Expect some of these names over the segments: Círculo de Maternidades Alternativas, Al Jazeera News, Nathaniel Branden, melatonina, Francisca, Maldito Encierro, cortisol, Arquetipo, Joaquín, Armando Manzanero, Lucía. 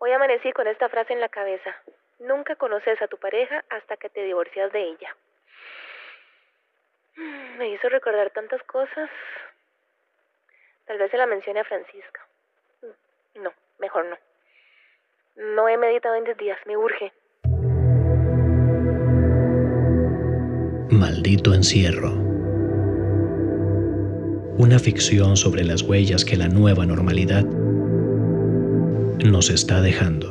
Hoy amanecí con esta frase en la cabeza. Nunca conoces a tu pareja hasta que te divorcias de ella. Me hizo recordar tantas cosas. Tal vez se la mencione a Francisca. No, mejor no. No he meditado en 10 días, me urge. Maldito encierro. Una ficción sobre las huellas que la nueva normalidad nos está dejando.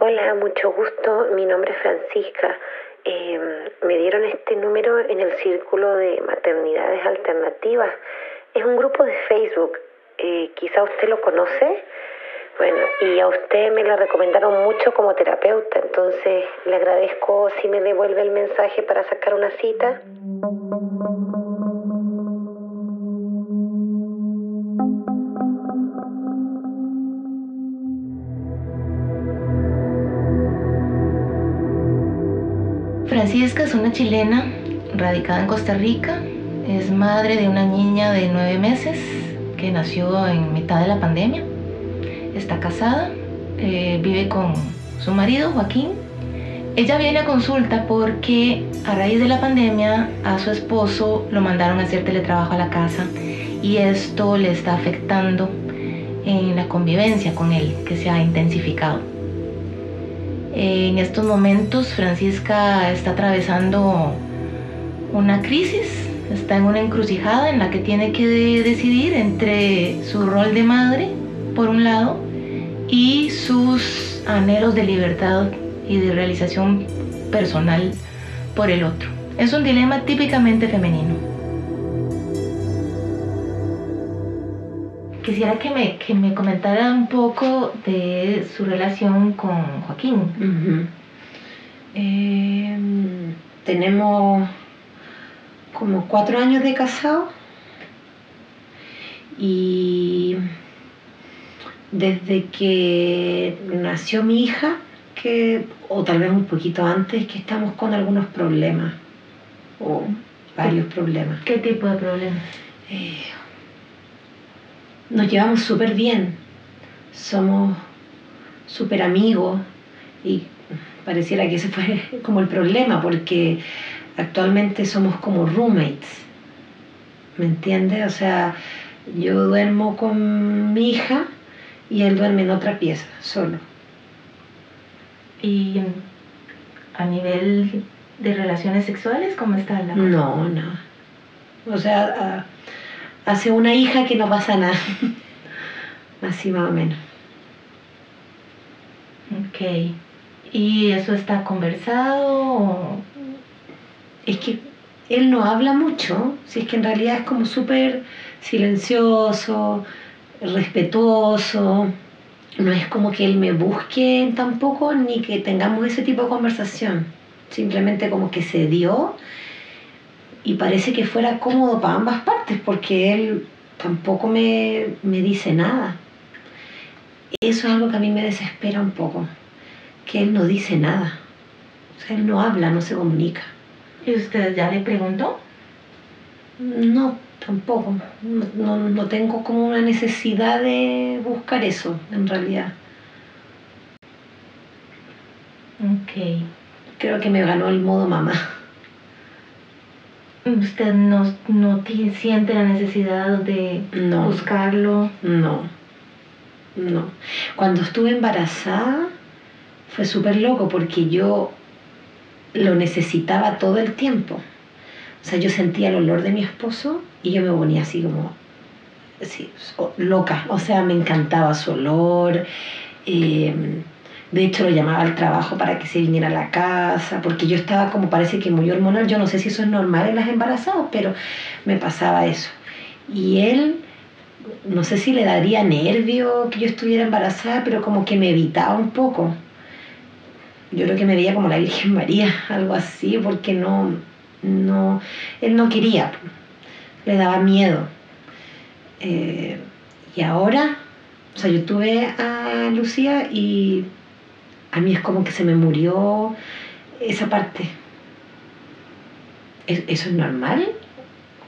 Hola, mucho gusto. Mi nombre es Francisca. Me dieron este número en el Círculo de Maternidades Alternativas. Es un grupo de Facebook. Quizá usted lo conoce. Bueno, y a usted me la recomendaron mucho como terapeuta, entonces le agradezco si me devuelve el mensaje para sacar una cita. Francisca es una chilena radicada en Costa Rica, es madre de una niña de 9 meses que nació en mitad de la pandemia. Está casada, vive con su marido, Joaquín. Ella viene a consulta porque a raíz de la pandemia a su esposo lo mandaron a hacer teletrabajo a la casa y esto le está afectando en la convivencia con él, que se ha intensificado. En estos momentos Francisca está atravesando una crisis, está en una encrucijada en la que tiene que decidir entre su rol de madre, por un lado, y sus anhelos de libertad y de realización personal por el otro. Es un dilema típicamente femenino. Quisiera que me comentara un poco de su relación con Joaquín. Uh-huh. Tenemos como 4 años de casado y desde que nació mi hija, o tal vez un poquito antes, que estamos con algunos problemas, o varios problemas. ¿Qué tipo de problemas? Nos llevamos súper bien, somos súper amigos, y pareciera que ese fue como el problema, porque actualmente somos como roommates, ¿me entiendes? O sea, yo duermo con mi hija, y él duerme en otra pieza, solo. ¿Y a nivel de relaciones sexuales cómo está la cosa? No, no. O sea, hace una hija que no pasa nada. Así más o menos. Ok. ¿Y eso está conversado o...? Es que él no habla mucho. Si es que en realidad es como súper silencioso, respetuoso, no es como que él me busque tampoco, ni que tengamos ese tipo de conversación, simplemente como que se dio y parece que fuera cómodo para ambas partes, porque él tampoco me dice nada. Eso es algo que a mí me desespera un poco, que él no dice nada, o sea, él no habla, no se comunica. ¿Y usted ya le preguntó? No. Tampoco, no tengo como una necesidad de buscar eso, en realidad. Ok. Creo que me ganó el modo mamá. ¿Usted no siente la necesidad de buscarlo? No. Cuando estuve embarazada fue súper loco porque yo lo necesitaba todo el tiempo. O sea, yo sentía el olor de mi esposo y yo me ponía así como así, loca. O sea, me encantaba su olor. De hecho, lo llamaba al trabajo para que se viniera a la casa, porque yo estaba como parece que muy hormonal. Yo no sé si eso es normal en las embarazadas, pero me pasaba eso. Y él, no sé si le daría nervio que yo estuviera embarazada, pero como que me evitaba un poco. Yo creo que me veía como la Virgen María, algo así, porque no, él no quería, le daba miedo. Y ahora, o sea, yo tuve a Lucía y a mí es como que se me murió esa parte. ¿Eso es normal?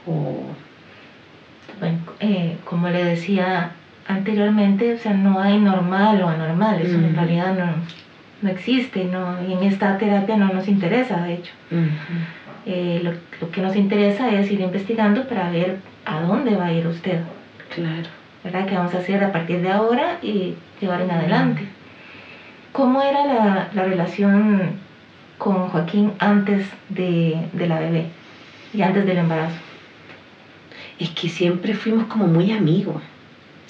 O... Bueno, como le decía anteriormente, o sea, no hay normal o anormal, eso en realidad no existe, y en esta terapia no nos interesa, de hecho. Lo que nos interesa es ir investigando para ver a dónde va a ir usted. Claro. ¿Verdad? ¿Qué vamos a hacer a partir de ahora y llevar en adelante? ¿Cómo era la relación con Joaquín antes de la bebé y antes del embarazo? Es que siempre fuimos como muy amigos.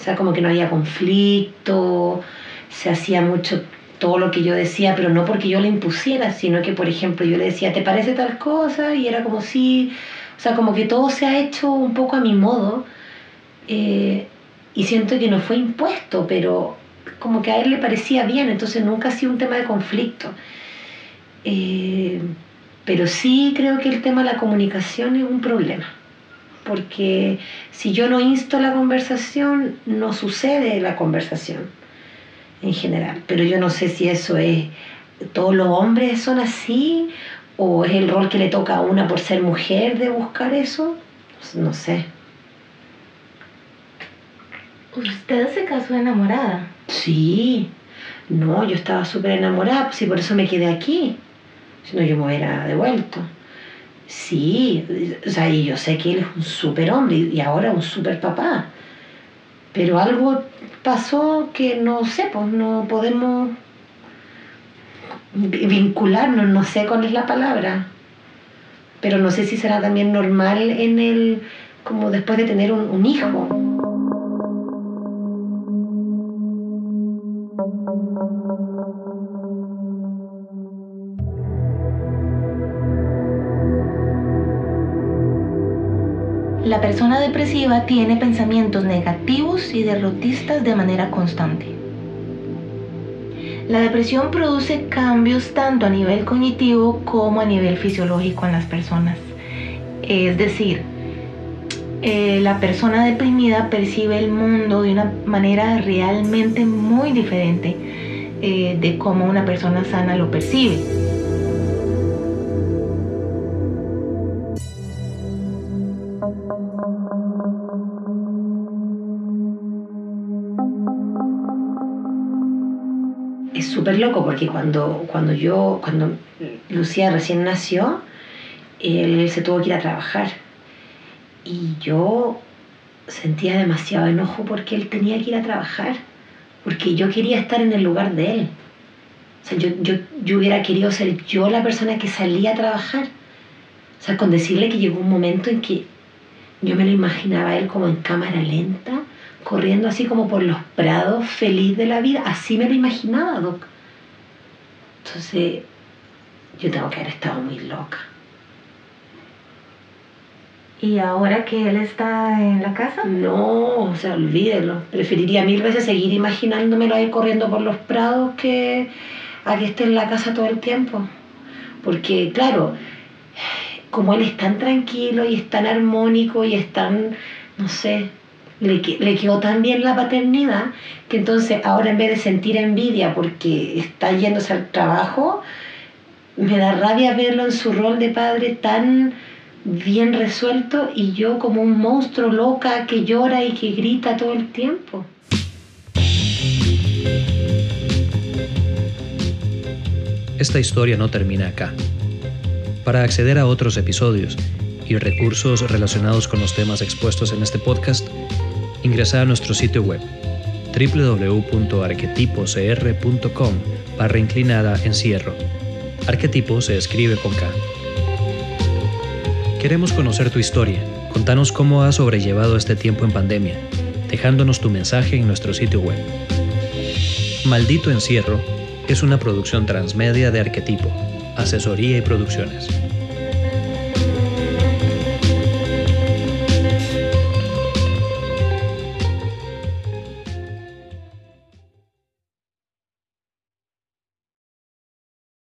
O sea, como que no había conflicto, se hacía mucho todo lo que yo decía, pero no porque yo le impusiera, sino que, por ejemplo, yo le decía, ¿te parece tal cosa? Y era como sí. O sea, como que todo se ha hecho un poco a mi modo. Y siento que no fue impuesto, pero como que a él le parecía bien, entonces nunca ha sido un tema de conflicto. Pero sí creo que el tema de la comunicación es un problema, porque si yo no insto la conversación, no sucede la conversación en general. Pero yo no sé si eso es... ¿Todos los hombres son así? ¿O es el rol que le toca a una por ser mujer de buscar eso? No sé. ¿Usted se casó enamorada? Sí. No, yo estaba súper enamorada, sí, por eso me quedé aquí. Si no, yo me hubiera devuelto. Sí, o sea, y yo sé que él es un súper hombre y ahora un súper papá. Pero algo pasó que no sé, pues no podemos vincularnos, no sé cuál es la palabra. Pero no sé si será también normal en el... como después de tener un hijo. La persona depresiva tiene pensamientos negativos y derrotistas de manera constante. La depresión produce cambios tanto a nivel cognitivo como a nivel fisiológico en las personas. Es decir, la persona deprimida percibe el mundo de una manera realmente muy diferente de cómo una persona sana lo percibe. Súper loco, porque cuando Lucía recién nació, él se tuvo que ir a trabajar y yo sentía demasiado enojo porque él tenía que ir a trabajar, porque yo quería estar en el lugar de él. O sea, yo hubiera querido ser yo la persona que salía a trabajar. O sea, con decirle que llegó un momento en que yo me lo imaginaba a él como en cámara lenta, corriendo así como por los prados, feliz de la vida. Así me lo imaginaba, Doc. Entonces, yo tengo que haber estado muy loca. ¿Y ahora que él está en la casa? No, o sea, olvídelo. Preferiría 1000 veces seguir imaginándomelo ahí corriendo por los prados que a que esté en la casa todo el tiempo. Porque, claro, como él es tan tranquilo y es tan armónico y es tan, no sé... Le quedó tan bien la paternidad que entonces ahora, en vez de sentir envidia porque está yéndose al trabajo, me da rabia verlo en su rol de padre tan bien resuelto y yo como un monstruo loca que llora y que grita todo el tiempo. Esta historia no termina acá. Para acceder a otros episodios y recursos relacionados con los temas expuestos en este podcast, ingresa a nuestro sitio web www.arquetipocr.com/encierro. Arquetipo se escribe con K. Queremos conocer tu historia. Contanos cómo has sobrellevado este tiempo en pandemia, dejándonos tu mensaje en nuestro sitio web. Maldito Encierro es una producción transmedia de Arquetipo, Asesoría y Producciones.